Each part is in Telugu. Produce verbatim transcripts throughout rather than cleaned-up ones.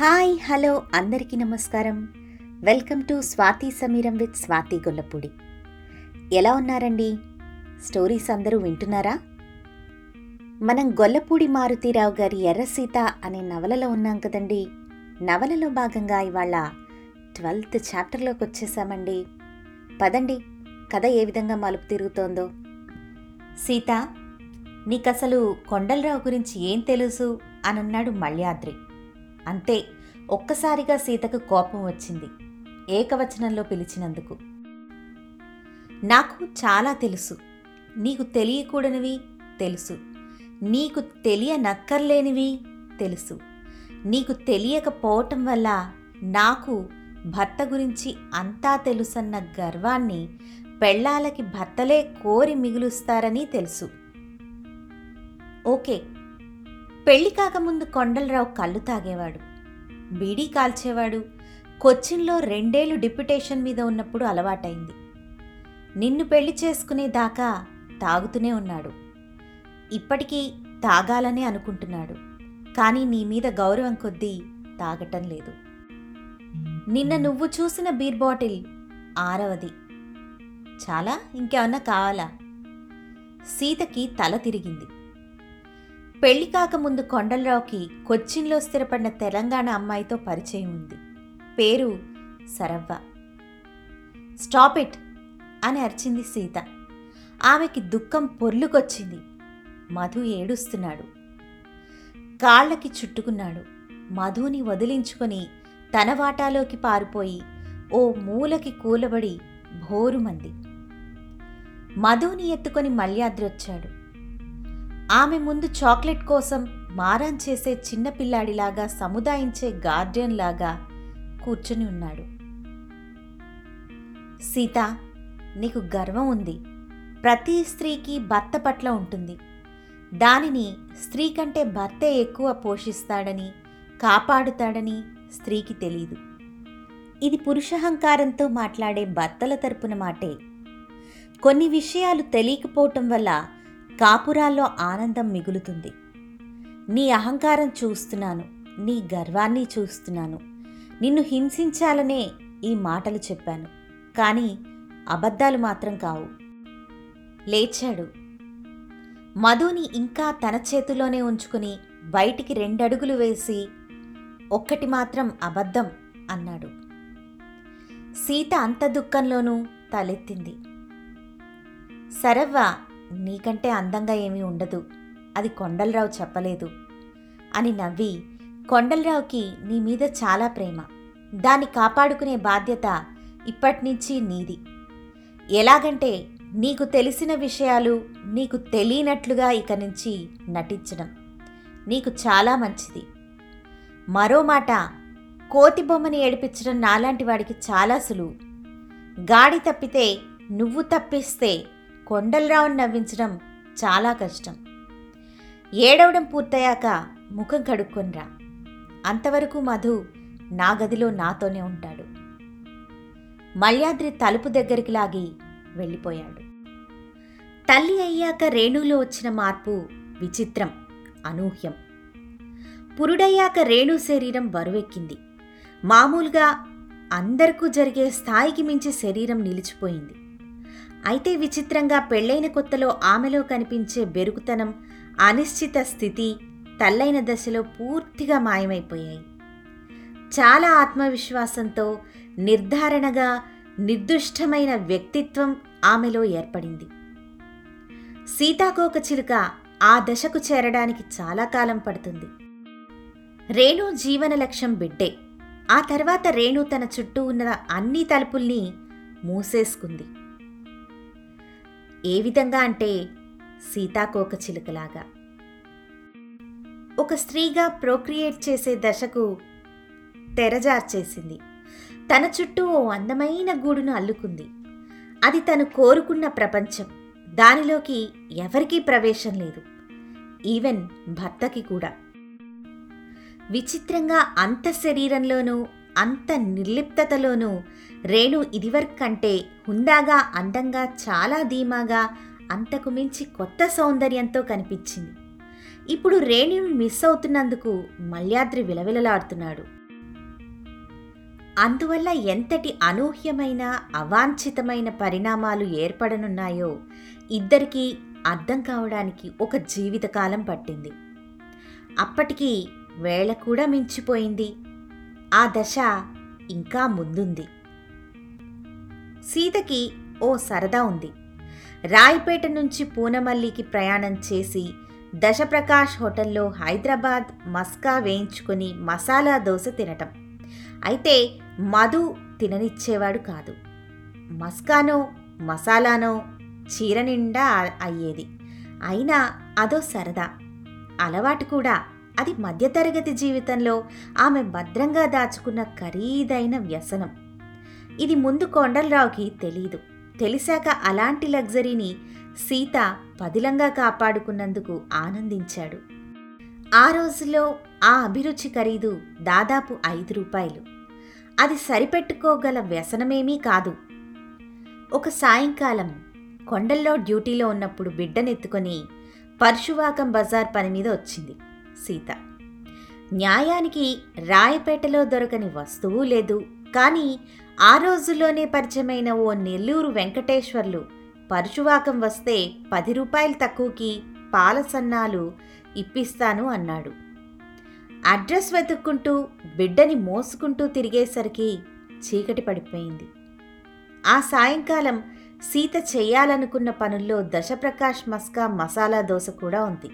హాయ్, హలో, అందరికీ నమస్కారం. Welcome to Swathi Sameeram with Swathi Gollapudi. ఎలా ఉన్నారండి? స్టోరీస్ అందరూ వింటున్నారా? మనం గొల్లపూడి మారుతీరావు గారి ఎర్ర సీత అనే నవలలో ఉన్నాం కదండి. నవలలో భాగంగా ఇవాళ ట్వెల్త్ చాప్టర్లోకి వచ్చేసామండి. పదండి, కథ ఏ విధంగా మలుపు తిరుగుతోందో. సీత, నీకసలు కొండలరావు గురించి ఏం తెలుసు అనన్నాడు మల్యాద్రి. అంతే, ఒక్కసారిగా సీతకు కోపం వచ్చింది ఏకవచనంలో పిలిచినందుకు. నాకు చాలా తెలుసు, నీకు తెలియకూడనివి తెలుసు, నీకు తెలియనక్కర్లేనివి తెలుసు, నీకు తెలియకపోవటం వల్ల నాకు భర్త గురించి అంతా తెలుసన్న గర్వాన్ని పెళ్ళాలకి భర్తలే కోరి మిగులుస్తారని తెలుసు. ఓకే, పెళ్లి కాకముందు కొండలరావు కళ్ళు తాగేవాడు, బీడీ కాల్చేవాడు. కొచ్చిన్లో రెండేళ్లు డిప్యుటేషన్ మీద ఉన్నప్పుడు అలవాటైంది. నిన్ను పెళ్లి చేసుకునేదాకా తాగుతూనే ఉన్నాడు. ఇప్పటికీ తాగాలనే అనుకుంటున్నాడు, కానీ నీ మీద గౌరవం కొద్దీ తాగటం లేదు. నిన్న నువ్వు చూసిన బీర్ బాటిల్ ఆరవది. చాలా? ఇంకేమన్నా కావాలా? సీతకి తల తిరిగింది. పెళ్లి కాకముందు కొండలరావుకి కొచ్చిన్లో స్థిరపడిన తెలంగాణ అమ్మాయితో పరిచయం ఉంది. పేరు సరవ్వ. స్టాప్ ఇట్ అని అరిచింది సీత. ఆమెకి దుఃఖం పొర్లుకొచ్చింది. మధు ఏడుస్తున్నాడు. కాళ్ళకి చుట్టుకున్నాడు. మధుని వదిలించుకొని తన వాటాలోకి పారిపోయి ఓ మూలకి కూలబడి భోరుమంది. మధుని ఎత్తుకొని మల్యాద్రి వచ్చాడు. ఆమె ముందు చాక్లెట్ కోసం మారాం చేసే చిన్నపిల్లాడిలాగా, సముదాయించే గార్డియన్ లాగా కూర్చుని ఉన్నాడు. సీత, నీకు గర్వం ఉంది. ప్రతి స్త్రీకి భర్త పట్ల ఉంటుంది. దానిని స్త్రీ కంటే భర్తే ఎక్కువ పోషిస్తాడని, కాపాడుతాడని స్త్రీకి తెలీదు. ఇది పురుషహంకారంతో మాట్లాడే భర్తల తరపున మాటే. కొన్ని విషయాలు తెలియకపోవటం వల్ల కాపురాల్లో ఆనందం మిగులుతుంది. నీ అహంకారం చూస్తున్నాను, నీ గర్వాన్ని చూస్తున్నాను. నిన్ను హింసించాలనే ఈ మాటలు చెప్పాను, కానీ అబద్ధాలు మాత్రం కావు. లేచాడు. మధుని ఇంకా తన చేతిలోనే ఉంచుకుని బయటికి రెండడుగులు వేసి, ఒక్కటి మాత్రం అబద్ధం అన్నాడు. సీత అంత దుఃఖంలోనూ తలెత్తింది. సరవ్వ నీకంటే అందంగా ఏమీ ఉండదు, అది కొండలరావు చెప్పలేదు అని నవ్వి, కొండలరావుకి నీ మీద చాలా ప్రేమ, దాన్ని కాపాడుకునే బాధ్యత ఇప్పటినుంచి నీది. ఎలాగంటే నీకు తెలిసిన విషయాలు నీకు తెలియనట్లుగా ఇక నుంచి నటించడం నీకు చాలా మంచిది. మరో మాట, కోతి బొమ్మని ఏడిపించడం నాలాంటి వాడికి చాలా సులువు. గాడి తప్పితే నువ్వు తప్పిస్తే కొండలరావుని నవ్వించడం చాలా కష్టం. ఏడవడం పూర్తయ్యాక ముఖం కడుక్కొనిరా. అంతవరకు మధు నా గదిలో నాతోనే ఉంటాడు. మల్యాద్రి తలుపు దగ్గరికి లాగి వెళ్ళిపోయాడు. తల్లి అయ్యాక రేణులో వచ్చిన మార్పు విచిత్రం, అనూహ్యం. పురుడయ్యాక రేణు శరీరం బరువెక్కింది. మామూలుగా అందరికూ జరిగే స్థాయికి మించి శరీరం నిలిచిపోయింది. అయితే విచిత్రంగా పెళ్లైన కొత్తలో ఆమెలో కనిపించే బెరుకుతనం, అనిశ్చిత స్థితి తల్లైన దశలో పూర్తిగా మాయమైపోయాయి. చాలా ఆత్మవిశ్వాసంతో, నిర్ధారణగా, నిర్దుష్టమైన వ్యక్తిత్వం ఆమెలో ఏర్పడింది. సీతాకోకచిలుక ఆ దశకు చేరడానికి చాలా కాలం పడుతుంది. రేణు జీవన లక్ష్యం బిడ్డే. ఆ తర్వాత రేణు తన చుట్టూ ఉన్న అన్ని తలుపుల్ని మూసేసుకుంది. ఏ విధంగా అంటే సీతాకోకచిలుకలాగా. ఒక స్త్రీగా ప్రోక్రియేట్ చేసే దశకు తెరజార్చేసింది. తన చుట్టూ ఓ అందమైన గూడును అల్లుకుంది. అది తను కోరుకున్న ప్రపంచం. దానిలోకి ఎవరికీ ప్రవేశం లేదు, ఈవెన్ భర్తకి కూడా. విచిత్రంగా అంత శరీరంలోనూ అంత నిర్లిప్తతలోనూ రేణు ఇదివరకు కంటే హుందాగా, అందంగా, చాలా ధీమాగా, అంతకు మించి కొత్త సౌందర్యంతో కనిపించింది. ఇప్పుడు రేణుని మిస్ అవుతున్నందుకు మల్యాద్రి విలవిలలాడుతున్నాడు. అందువల్ల ఎంతటి అనూహ్యమైన అవాంఛితమైన పరిణామాలు ఏర్పడనున్నాయో ఇద్దరికీ అర్థం కావడానికి ఒక జీవితకాలం పట్టింది. అప్పటికి వేళ కూడా మించిపోయింది. ఆ దశ ఇంకా ముందుంది. సీతకి ఓ సరదా ఉంది. రాయపేట నుంచి పూనమల్లికి ప్రయాణం చేసి దశప్రకాష్ హోటల్లో హైదరాబాద్ మస్కా వేయించుకుని మసాలా దోశ తినటం. అయితే మధు తిననిచ్చేవాడు కాదు. మస్కానో మసాలానో చీర నిండా అయ్యేది. అయినా అదో సరదా, అలవాటు కూడా. అది మధ్యతరగతి జీవితంలో ఆమె భద్రంగా దాచుకున్న ఖరీదైన వ్యసనం. ఇది ముందు కొండలరావుకి తెలీదు. తెలిసాక అలాంటి లగ్జరీని సీత పదిలంగా కాపాడుకున్నందుకు ఆనందించాడు. ఆ రోజులో ఆ అభిరుచి ఖరీదు దాదాపు ఐదు రూపాయలు. అది సరిపెట్టుకోగల వ్యసనమేమీ కాదు. ఒక సాయంకాలం కొండల్లో డ్యూటీలో ఉన్నప్పుడు బిడ్డనెత్తుకొని పరశువాకం బజార్ పనిమీద వచ్చింది సీత. న్యాయానికి రాయపేటలో దొరకని వస్తువు లేదు. కానీ ఆ రోజుల్లోనే పరిచయమైన ఓ నెల్లూరు వెంకటేశ్వర్లు పరశువాకం వస్తే పది రూపాయలు తక్కువకి పాలసన్నాలు ఇప్పిస్తాను అన్నాడు. అడ్రస్ వెతుక్కుంటూ బిడ్డని మోసుకుంటూ తిరిగేసరికి చీకటి పడిపోయింది. ఆ సాయంకాలం సీత చేయాలనుకున్న పనుల్లో దశప్రకాష్ మస్కా మసాలా దోశ కూడా ఉంది.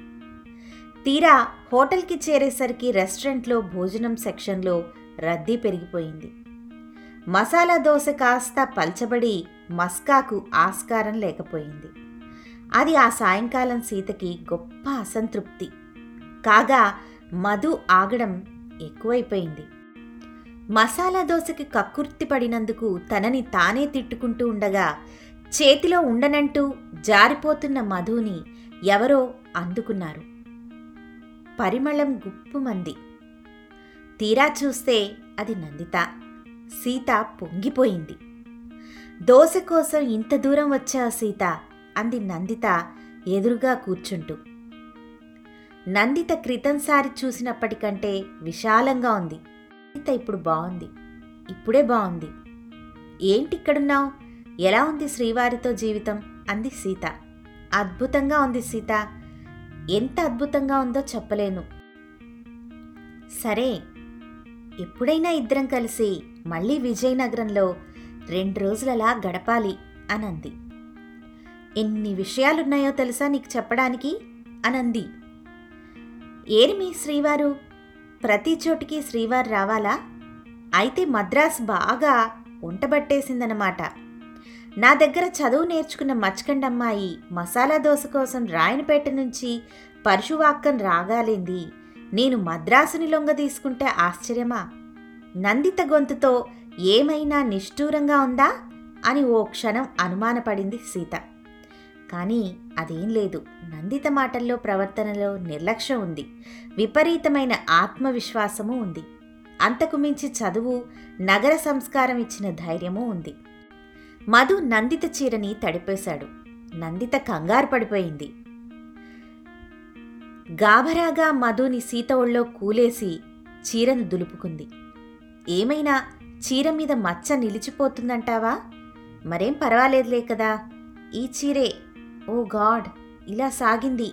తీరా హోటల్కి చేరేసరికి రెస్టారెంట్లో భోజనం సెక్షన్లో రద్దీ పెరిగిపోయింది. మసాలా దోశ కాస్త పల్చబడి మస్కాకు ఆస్కారం లేకపోయింది. అది ఆ సాయంకాలం సీతకి గొప్ప అసంతృప్తి. కాగా మధు ఆగడం ఎక్కువైపోయింది. మసాలా దోశకి కక్కుర్తి పడినందుకు తనని తానే తిట్టుకుంటూ ఉండగా చేతిలో ఉండనంటూ జారిపోతున్న మధుని ఎవరో అందుకున్నారు. పరిమళం గుప్పుమంది. తీరా చూస్తే అది నందిత. సీత పొంగిపోయింది. దోశ కోసం ఇంత దూరం వచ్చా సీత అంది నందిత ఎదురుగా కూర్చుంటూ. నందిత క్రితంసారి చూసినప్పటికంటే విశాలంగా ఉంది. నందిత ఇప్పుడు బాగుంది. ఇప్పుడే బాగుంది. ఏంటిక్కడున్నావు? ఎలా ఉంది శ్రీవారితో జీవితం అంది సీత. అద్భుతంగా ఉంది సీత. ఎంత అద్భుతంగా ఉందో చెప్పలేను. సరే, ఎప్పుడైనా ఇద్దరం కలిసి మళ్ళీ విజయనగరంలో రెండు రోజులలా గడపాలి అనంది. ఎన్ని విషయాలున్నాయో తెలుసా నీకు చెప్పడానికి అనంది. ఏమి శ్రీవారు? ప్రతి చోటికి శ్రీవారు రావాలా? అయితే మద్రాసు బాగా వంటబట్టేసిందనమాట. నా దగ్గర చదువు నేర్చుకున్న మచ్చకండమ్మాయి మసాలా దోశ కోసం రాయనపేట నుంచి పరశువాక్కం రాగాలింది. నేను మద్రాసుని లొంగ తీసుకుంటే ఆశ్చర్యమా? నందిత గొంతుతో ఏమైనా నిష్ఠూరంగా ఉందా అని ఓ క్షణం అనుమానపడింది సీత. కానీ అదేం లేదు. నందిత మాటల్లో, ప్రవర్తనలో నిర్లక్ష్యం ఉంది. విపరీతమైన ఆత్మవిశ్వాసము ఉంది. అంతకు మించి చదువు, నగర సంస్కారం ఇచ్చిన ధైర్యమూ ఉంది. మధు నందిత చీరని తడిపేశాడు. నందిత కంగారు పడిపోయింది. గాభరాగా మధుని సీత ఒళ్ళో కూలేసి చీరను దులుపుకుంది. ఏమైనా చీర మీద మచ్చ నిలిచిపోతుందంటావా? మరేం పర్వాలేదులే కదా, ఈ చీరే. ఓ గాడ్, ఇలా సాగింది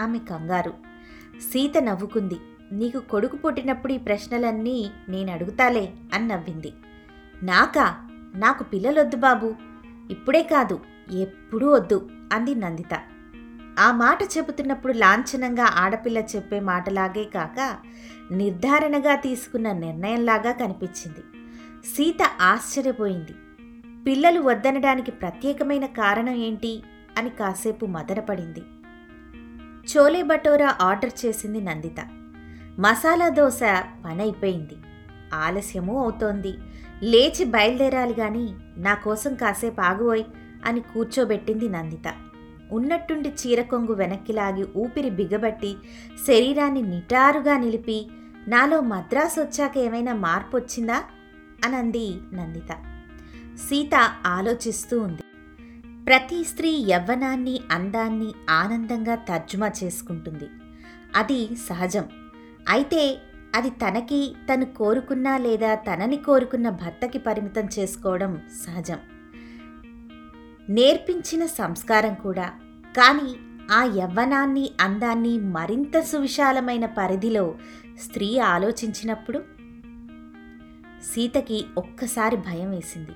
ఆమె కంగారు. సీత నవ్వుకుంది. నీకు కొడుకు పుట్టినప్పుడు ఈ ప్రశ్నలన్నీ నేను అడుగుతాలే అని నవ్వింది. నాకా? నాకు పిల్లలొద్దు బాబు. ఇప్పుడే కాదు, ఎప్పుడూ వద్దు అంది నందిత. ఆ మాట చెబుతున్నప్పుడు లాంఛనంగా ఆడపిల్ల చెప్పే మాటలాగే కాక నిర్ధారణగా తీసుకున్న నిర్ణయంలాగా కనిపించింది. సీత ఆశ్చర్యపోయింది. పిల్లలు వద్దనడానికి ప్రత్యేకమైన కారణం ఏంటి అని కాసేపు మదనపడింది. చోలే బటోరా ఆర్డర్ చేసింది నందిత. మసాలా దోశ పనైపోయింది. ఆలస్యమూ అవుతోంది. లేచి బయలుదేరాలి గాని నా కోసం కాసేపు ఆగుపోయి అని కూర్చోబెట్టింది నందిత. ఉన్నట్టుండి చీరకొంగు వెనక్కిలాగి ఊపిరి బిగబట్టి శరీరాన్ని నిటారుగా నిలిపి, నాలో మద్రాసు వచ్చాక ఏమైనా మార్పు వచ్చిందా అనంది నందిత. సీత ఆలోచిస్తూ ఉంది. ప్రతి స్త్రీ యవ్వనాన్ని, అందాన్ని ఆనందంగా తర్జుమా చేసుకుంటుంది. అది సహజం. అయితే అది తనకి తను కోరుకున్నా లేదా తనని కోరుకున్న భర్తకి పరిమితం చేసుకోవడం సహజం, నేర్పించిన సంస్కారం కూడా. కానీ ఆ యవ్వనాన్ని అందాన్ని మరింత సువిశాలమైన పరిధిలో స్త్రీ ఆలోచించినప్పుడు సీతకి ఒక్కసారి భయం వేసింది.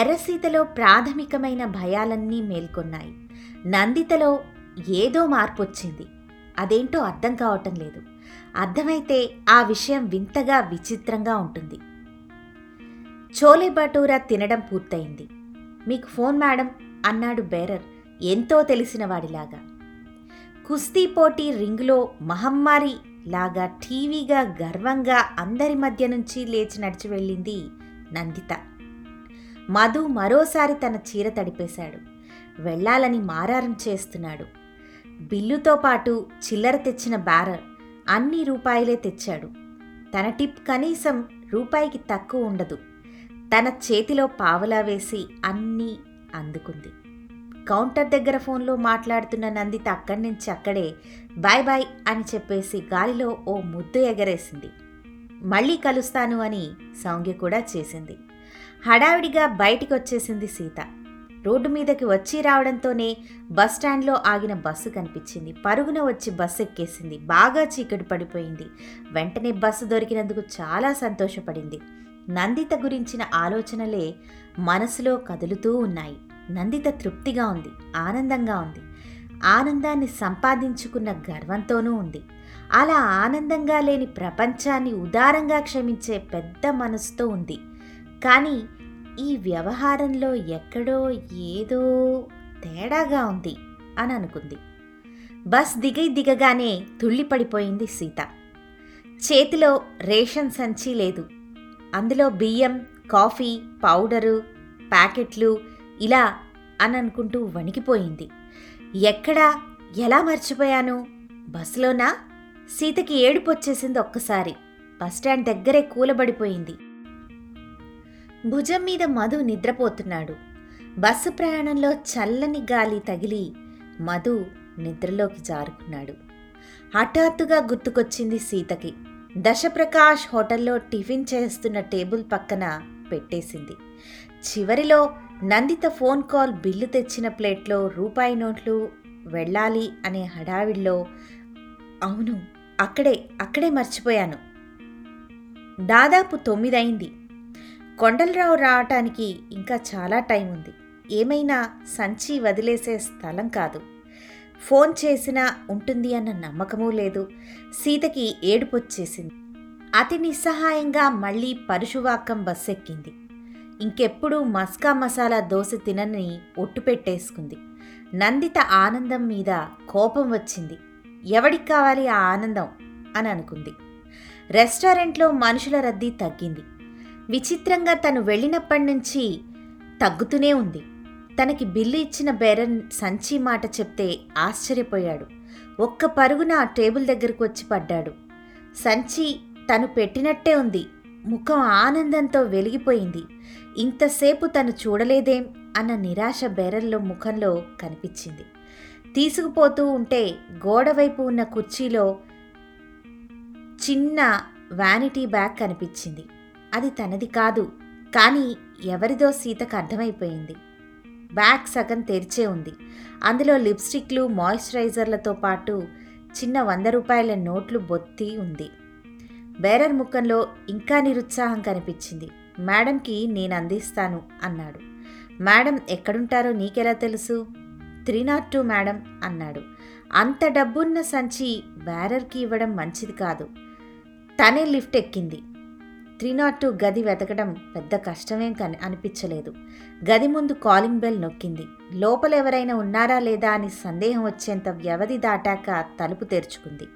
ఎర్రసీతలో ప్రాథమికమైన భయాలన్నీ మేల్కొన్నాయి. నందితలో ఏదో మార్పు వచ్చింది, అదేంటో అర్థం కావటం లేదు. అర్థమైతే ఆ విషయం వింతగా విచిత్రంగా ఉంటుంది. చోలే బటూరా తినడం పూర్తయింది. మీకు ఫోన్ మేడం అన్నాడు బేరర్ ఎంతో తెలిసినవాడిలాగా. కుస్తీ పోటీ రింగులో మహమ్మారి లాగా టీవీగా గర్వంగా అందరి మధ్య నుంచి లేచి నడిచి వెళ్ళింది నందిత. మధు మరోసారి తన చీర తడిపేశాడు, వెళ్ళాలని మారారం చేస్తున్నాడు. బిల్లుతో పాటు చిల్లర తెచ్చిన బేరర్ అన్ని రూపాయలే తెచ్చాడు. తన టిప్ కనీసం రూపాయికి తక్కువ ఉండదు. తన చేతిలో పావలా వేసి అన్నీ అందుకుంది. కౌంటర్ దగ్గర ఫోన్లో మాట్లాడుతున్న నందిత అక్కడి నుంచి అక్కడే బాయ్ బాయ్ అని చెప్పేసి గాలిలో ఓ ముద్దు ఎగరేసింది. మళ్ళీ కలుస్తాను అని సౌంజ్ఞ కూడా చేసింది. హడావిడిగా బయటికి వచ్చేసింది సీత. రోడ్డు మీదకి వచ్చి రావడంతోనే బస్టాండ్లో ఆగిన బస్సు కనిపించింది. పరుగున వచ్చి బస్సు ఎక్కేసింది. బాగా చీకటి పడిపోయింది. వెంటనే బస్సు దొరికినందుకు చాలా సంతోషపడింది. నందిత గురించిన ఆలోచనలే మనసులో కదులుతూ ఉన్నాయి. నందిత తృప్తిగా ఉంది, ఆనందంగా ఉంది. ఆనందాన్ని సంపాదించుకున్న గర్వంతోనూ ఉంది. అలా ఆనందంగా లేని ప్రపంచాన్ని ఉదారంగా క్షమించే పెద్ద మనసుతో ఉంది. కానీ ఈ వ్యవహారంలో ఎక్కడో ఏదో తేడాగా ఉంది అని అనుకుంది. బస్ దిగి దిగగానే తుళ్ళిపడిపోయింది సీత. చేతిలో రేషన్ సంచి లేదు. అందులో బియ్యం, కాఫీ పౌడరు, ప్యాకెట్లు ఇలా అని అనుకుంటూ వణికిపోయింది. ఎక్కడా ఎలా మర్చిపోయాను? బస్సులోనా? సీతకి ఏడుపు వచ్చేసింది. ఒక్కసారి బస్టాండ్ దగ్గరే కూలబడిపోయింది. భుజం మీద మధు నిద్రపోతున్నాడు. బస్సు ప్రయాణంలో చల్లని గాలి తగిలి మధు నిద్రలోకి జారుకున్నాడు. హఠాత్తుగా గుర్తుకొచ్చింది సీతకి. దశప్రకాష్ హోటల్లో టిఫిన్ చేస్తున్న టేబుల్ పక్కన పెట్టేసింది. చివరిలో నందిత ఫోన్ కాల్ బిల్లు తెచ్చిన ప్లేట్లో రూపాయి నోట్లు వెళ్ళాలి అనే హడావిడిలో అవును అక్కడే అక్కడే మర్చిపోయాను. దాదాపు తొమ్మిదయింది. కొండలరావు రావటానికి ఇంకా చాలా టైం ఉంది. ఏమైనా సంచి వదిలేసే స్థలం కాదు. ఫోన్ చేసినా ఉంటుంది అన్న నమ్మకమూ లేదు. సీతకి ఏడుపొచ్చేసింది. అతి నిస్సహాయంగా మళ్ళీ పరశువాకం బస్సు ఎక్కింది. ఇంకెప్పుడు మస్కా మసాలా దోశ తినని ఒట్టు పెట్టేసుకుంది. నందిత ఆనందం మీద కోపం వచ్చింది. ఎవడికి కావాలి ఆ ఆనందం అని అనుకుంది. రెస్టారెంట్లో మనుషుల రద్దీ తగ్గింది. విచిత్రంగా తను వెళ్ళినప్పటి నుంచి తగ్గుతూనే ఉంది. తనకి బిల్లు ఇచ్చిన బేరన్ సంచి మాట చెప్తే ఆశ్చర్యపోయాడు. ఒక్క పరుగున ఆ టేబుల్ దగ్గరకు వచ్చి పడ్డాడు. సంచి తను పెట్టినట్టే ఉంది. ముఖం ఆనందంతో వెలిగిపోయింది. ఇంతసేపు తను చూడలేదేం అన్న నిరాశ బేరన్లో ముఖంలో కనిపించింది. తీసుకుపోతూ ఉంటే గోడవైపు ఉన్న కుర్చీలో చిన్న వ్యానిటీ బ్యాగ్ కనిపించింది. అది తనది కాదు, కానీ ఎవరిదో సీతకు అర్థమైపోయింది. బ్యాగ్ సగం తెరిచే ఉంది. అందులో లిప్స్టిక్లు, మాయిశ్చరైజర్లతో పాటు చిన్న వంద రూపాయల నోట్లు బొత్తి ఉంది. బేరర్ ముఖంలో ఇంకా నిరుత్సాహం కనిపించింది. మేడంకి నేను అందిస్తాను అన్నాడు. మేడం ఎక్కడుంటారో నీకెలా తెలుసు? త్రీ నాట్ టూ మేడం అన్నాడు. అంత డబ్బున్న సంచి బేరర్కి ఇవ్వడం మంచిది కాదు. తనే లిఫ్ట్ ఎక్కింది. త్రీ నాట్ టూ గది వెతకడం పెద్ద కష్టమేం కని అనిపించలేదు. గది ముందు కాలింగ్ బెల్ నొక్కింది. లోపల ఎవరైనా ఉన్నారా లేదా అని సందేహం వచ్చేంత వ్యవధి దాటాక తలుపు తెరుచుకుంది.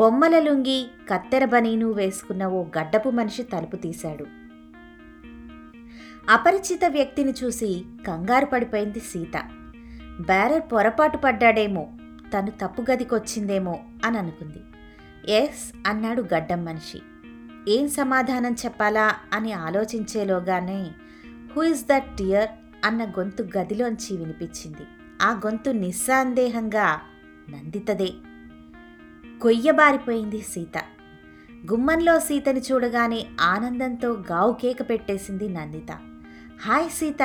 బొమ్మల లుంగి కత్తెర బనీను వేసుకున్న ఓ గడ్డపు మనిషి తలుపు తీశాడు. అపరిచిత వ్యక్తిని చూసి కంగారు పడిపోయింది సీత. బేరర్ పొరపాటు పడ్డాడేమో, తను తప్పు గదికొచ్చిందేమో అని అనుకుంది. ఎస్ అన్నాడు గడ్డం మనిషి. ఏం సమాధానం చెప్పాలా అని ఆలోచించేలోగానే హూ ఇస్ దట్ డియర్ అన్న గొంతు గదిలోంచి వినిపించింది. ఆ గొంతు నిస్సందేహంగా నందితదే. కొయ్యబారిపోయింది సీత. గుమ్మంలో సీతని చూడగానే ఆనందంతో గావు కేక పెట్టేసింది నందిత. హాయ్ సీత,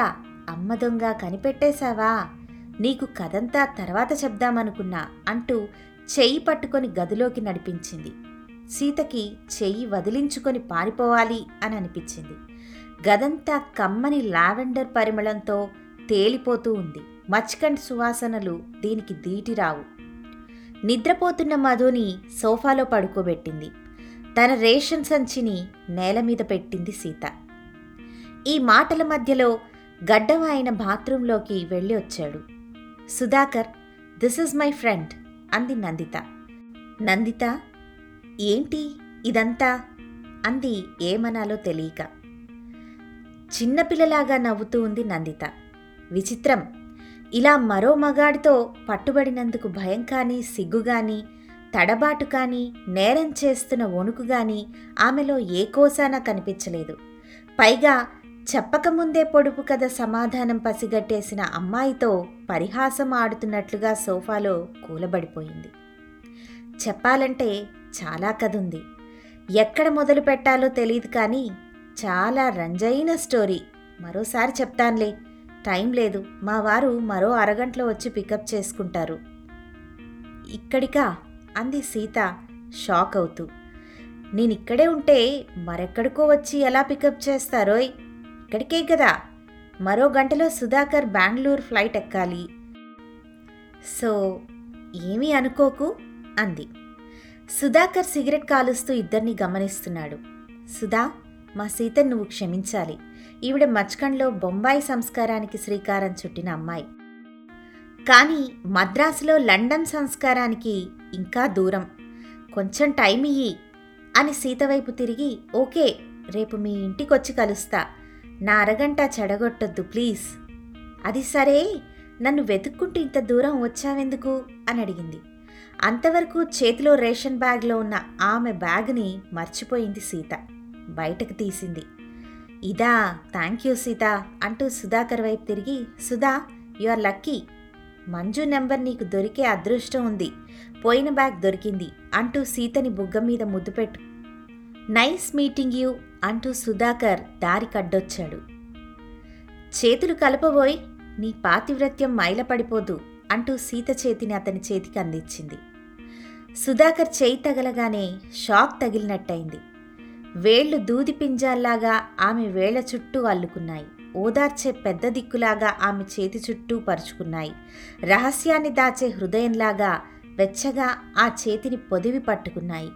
అమ్మ దొంగ కనిపెట్టేశావా? నీకు కథంతా తర్వాత చెప్దామనుకున్నా అంటూ చెయ్యి పట్టుకొని గదిలోకి నడిపించింది. సీతకి చెయ్యి వదిలించుకొని పారిపోవాలి అని అనిపించింది. గదంతా కమ్మని లావెండర్ పరిమళంతో తేలిపోతూ ఉంది. మచ్కండ్ సువాసనలు దీనికి దీటిరావు. నిద్రపోతున్న మధుని సోఫాలో పడుకోబెట్టింది. తన రేషన్ సంచిని నేల మీద పెట్టింది సీత. ఈ మాటల మధ్యలో గడ్డం ఆయన బాత్రూంలోకి వెళ్ళి వచ్చాడు. Sudhakar, this is my friend అంది నందిత. నందిత, ఏంటి ఇదంతా అంది ఏమనాలో తెలియక. చిన్నపిల్లలాగా నవ్వుతూ ఉంది నందిత. విచిత్రం, ఇలా మరో మగాడితో పట్టుబడినందుకు భయం కానీ, సిగ్గుగాని, తడబాటు కానీ, నేరం చేస్తున్న వణుకు కానీ ఆమెలో ఏ కోసానా కనిపించలేదు. పైగా చెప్పకముందే పొడుపు కథ సమాధానం పసిగట్టేసిన అమ్మాయితో పరిహాసం ఆడుతున్నట్లుగా సోఫాలో కూలబడిపోయింది. చెప్పాలంటే చాలా కథ ఉంది. ఎక్కడ మొదలు పెట్టాలో తెలియదు కానీ చాలా రంజైన స్టోరీ. మరోసారి చెప్తానులే, టైం లేదు, మా వారు మరో అరగంటలో వచ్చి పికప్ చేసుకుంటారు. ఇక్కడికా అంది సీత షాక్ అవుతూ. నేనిక్కడే ఉంటే మరెక్కడికో వచ్చి ఎలా పికప్ చేస్తారోయ్? ఇక్కడికే కదా, మరో గంటలో సుధాకర్ బెంగళూరు ఫ్లైట్ ఎక్కాలి, సో ఏమీ అనుకోకు అంది. సుధాకర్ సిగరెట్ కాలుస్తూ ఇద్దరిని గమనిస్తున్నాడు. సుధా, మా సీతను నువ్వు క్షమించాలి. ఈవిడ మచ్కండ్లో బొంబాయి సంస్కారానికి శ్రీకారం చుట్టిన అమ్మాయి, కానీ మద్రాసులో లండన్ సంస్కారానికి ఇంకా దూరం. కొంచెం టైం ఇయ్యి అని సీత వైపు తిరిగి, ఓకే, రేపు మీ ఇంటికొచ్చి కలుస్తా, నా అరగంట చెడగొట్టొద్దు ప్లీజ్. అది సరే, నన్ను వెతుక్కుంటూ ఇంత దూరం వచ్చావెందుకు అని అడిగింది. అంతవరకు చేతిలో రేషన్ బ్యాగ్లో ఉన్న ఆమె బ్యాగ్ని మర్చిపోయింది సీత. బయటకు తీసింది. ఇదా, థ్యాంక్ యూ సీత అంటూ సుధాకర్ వైపు తిరిగి, Sudha, you are lucky, Manju number నీకు దొరికే అదృష్టం ఉంది, పోయిన బ్యాగ్ దొరికింది అంటూ సీతని బుగ్గ మీద ముద్దు పెట్టు. నైస్ మీటింగ్ యూ అంటూ సుధాకర్ దారి కడ్డొచ్చాడు. చేతులు కలపబోయి, నీ పాతివ్రత్యం మైల పడిపోదు అంటూ సీత చేతిని అతని చేతికి అందించింది. సుధాకర్ చేయి తగలగానే షాక్ తగిలినట్టయింది. వేళ్లు దూది పింజాల్లాగా ఆమె వేళ్ల చుట్టూ అల్లుకున్నాయి. ఓదార్చే పెద్ద దిక్కులాగా ఆమె చేతి చుట్టూ పరుచుకున్నాయి. రహస్యాన్ని దాచే హృదయంలాగా వెచ్చగా ఆ చేతిని పొదివి పట్టుకున్నాయి.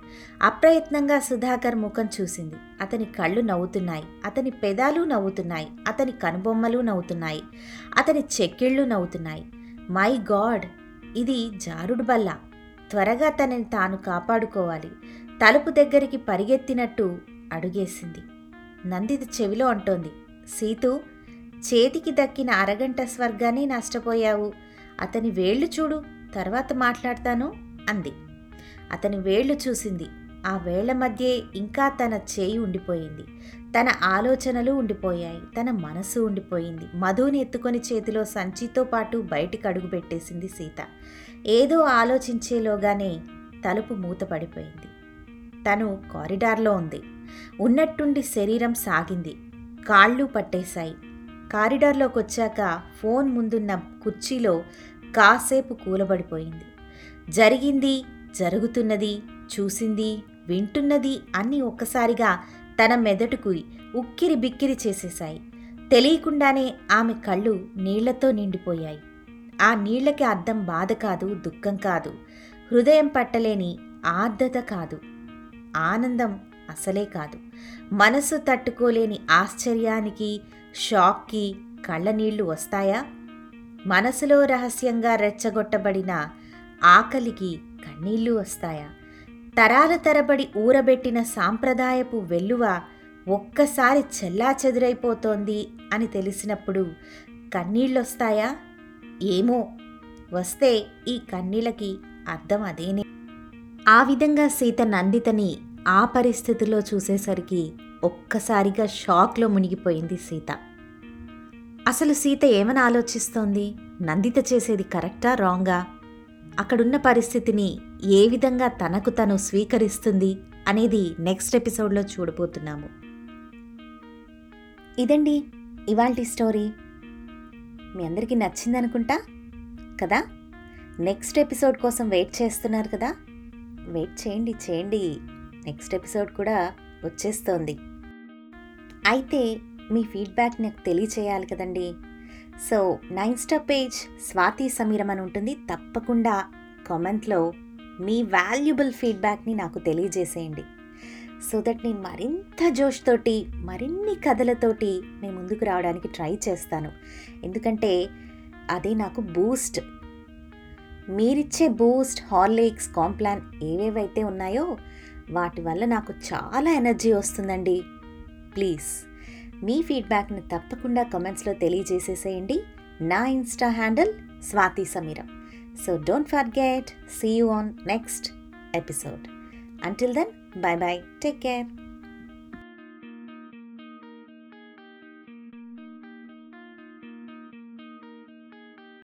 అప్రయత్నంగా సుధాకర్ ముఖం చూసింది. అతని కళ్ళు నవ్వుతున్నాయి, అతని పెదాలు నవ్వుతున్నాయి, అతని కనుబొమ్మలు నవ్వుతున్నాయి, అతని చెక్కిళ్ళు నవ్వుతున్నాయి. మై గాడ్, ఇది జారుడు బల్ల. త్వరగా తనని తాను కాపాడుకోవాలి. తలుపు దగ్గరికి పరిగెత్తినట్టు అడుగేసింది. నందిత చెవిలో అంటోంది, సీతూ, చేతికి దక్కిన అరగంట స్వర్గాన్ని నష్టపోయావు. అతని వేళ్లు చూడు, తర్వాత మాట్లాడతాను అంది. అతని వేళ్లు చూసింది. ఆ వేళ్ల మధ్యే ఇంకా తన చేయి ఉండిపోయింది. తన ఆలోచనలు ఉండిపోయాయి, తన మనసు ఉండిపోయింది. మధుని ఎత్తుకొని చేతిలో సంచితో పాటు బయటికి అడుగుపెట్టేసింది సీత. ఏదో ఆలోచించేలోగానే తలుపు మూతపడిపోయింది. తను కారిడార్లో ఉంది. ఉన్నట్టుండి శరీరం సాగింది. కాళ్ళు పట్టేశాయి. కారిడార్లోకి వచ్చాక ఫోన్ ముందున్న కుర్చీలో కాసేపు కూలబడిపోయింది. జరిగింది, జరుగుతున్నది, చూసింది, వింటున్నది అన్నీ ఒక్కసారిగా తన మెదడుకు ఉక్కిరి బిక్కిరి చేసేశాయి. తెలియకుండానే ఆమె కళ్ళు నీళ్లతో నిండిపోయాయి. ఆ నీళ్లకి అర్థం బాధ కాదు, దుఃఖం కాదు, హృదయం పట్టలేని ఆర్ద్రత కాదు, ఆనందం అసలే కాదు, మనసు తట్టుకోలేని ఆశ్చర్యానికి, షాక్కి కళ్ళ నీళ్లు వస్తాయా? మనసులో రహస్యంగా రెచ్చగొట్టబడిన ఆకలికి కన్నీళ్లు వస్తాయా? తరాల తరబడి ఊరబెట్టిన సాంప్రదాయపు వెల్లువ ఒక్కసారి చెల్లాచెదురైపోతోంది అని తెలిసినప్పుడు కన్నీళ్ళొస్తాయా? ఏమో, వస్తే ఈ కన్నీళ్ళకి అర్థం అదేనే. ఆ విధంగా సీత నందితని ఆ పరిస్థితిలో చూసేసరికి ఒక్కసారిగా షాక్లో మునిగిపోయింది సీత. అసలు సీత ఏమని ఆలోచిస్తోంది? నందిత చేసేది కరెక్టా, రాంగా? అక్కడున్న పరిస్థితిని ఏ విధంగా తనకు తను స్వీకరిస్తుంది? అనేది నెక్స్ట్ ఎపిసోడ్లో చూడబోతున్నాము. ఇదండి ఇవాల్టి స్టోరీ. మీ అందరికీ నచ్చిందనుకుంటా కదా. నెక్స్ట్ ఎపిసోడ్ కోసం వెయిట్ చేస్తున్నారు కదా. వెయిట్ చేయండి చేయండి, నెక్స్ట్ ఎపిసోడ్ కూడా వచ్చేస్తోంది. అయితే మీ ఫీడ్బ్యాక్ నాకు తెలియచేయాలి కదండి. సో నా ఇన్స్టా పేజ్ స్వాతి సమీరం అని ఉంటుంది. తప్పకుండా కామెంట్లో మీ వాల్యుబుల్ ఫీడ్బ్యాక్ని నాకు తెలియజేసేయండి. సో దట్ నేను మరింత జోష్ తోటి మరిన్ని కథలతోటి నేను ముందుకు రావడానికి ట్రై చేస్తాను. ఎందుకంటే అదే నాకు బూస్ట్. మీరిచ్చే బూస్ట్, హార్లిక్స్, కాంప్లాన్ ఏవేవైతే ఉన్నాయో వాటి వల్ల నాకు చాలా ఎనర్జీ వస్తుందండి. ప్లీజ్ మీ ఫీడ్బ్యాక్ని తప్పకుండా కామెంట్స్లో తెలియజేసేసేయండి. నా insta handle Swathi Sameeram. So don't forget, see you on next episode. Until then, bye bye, take care.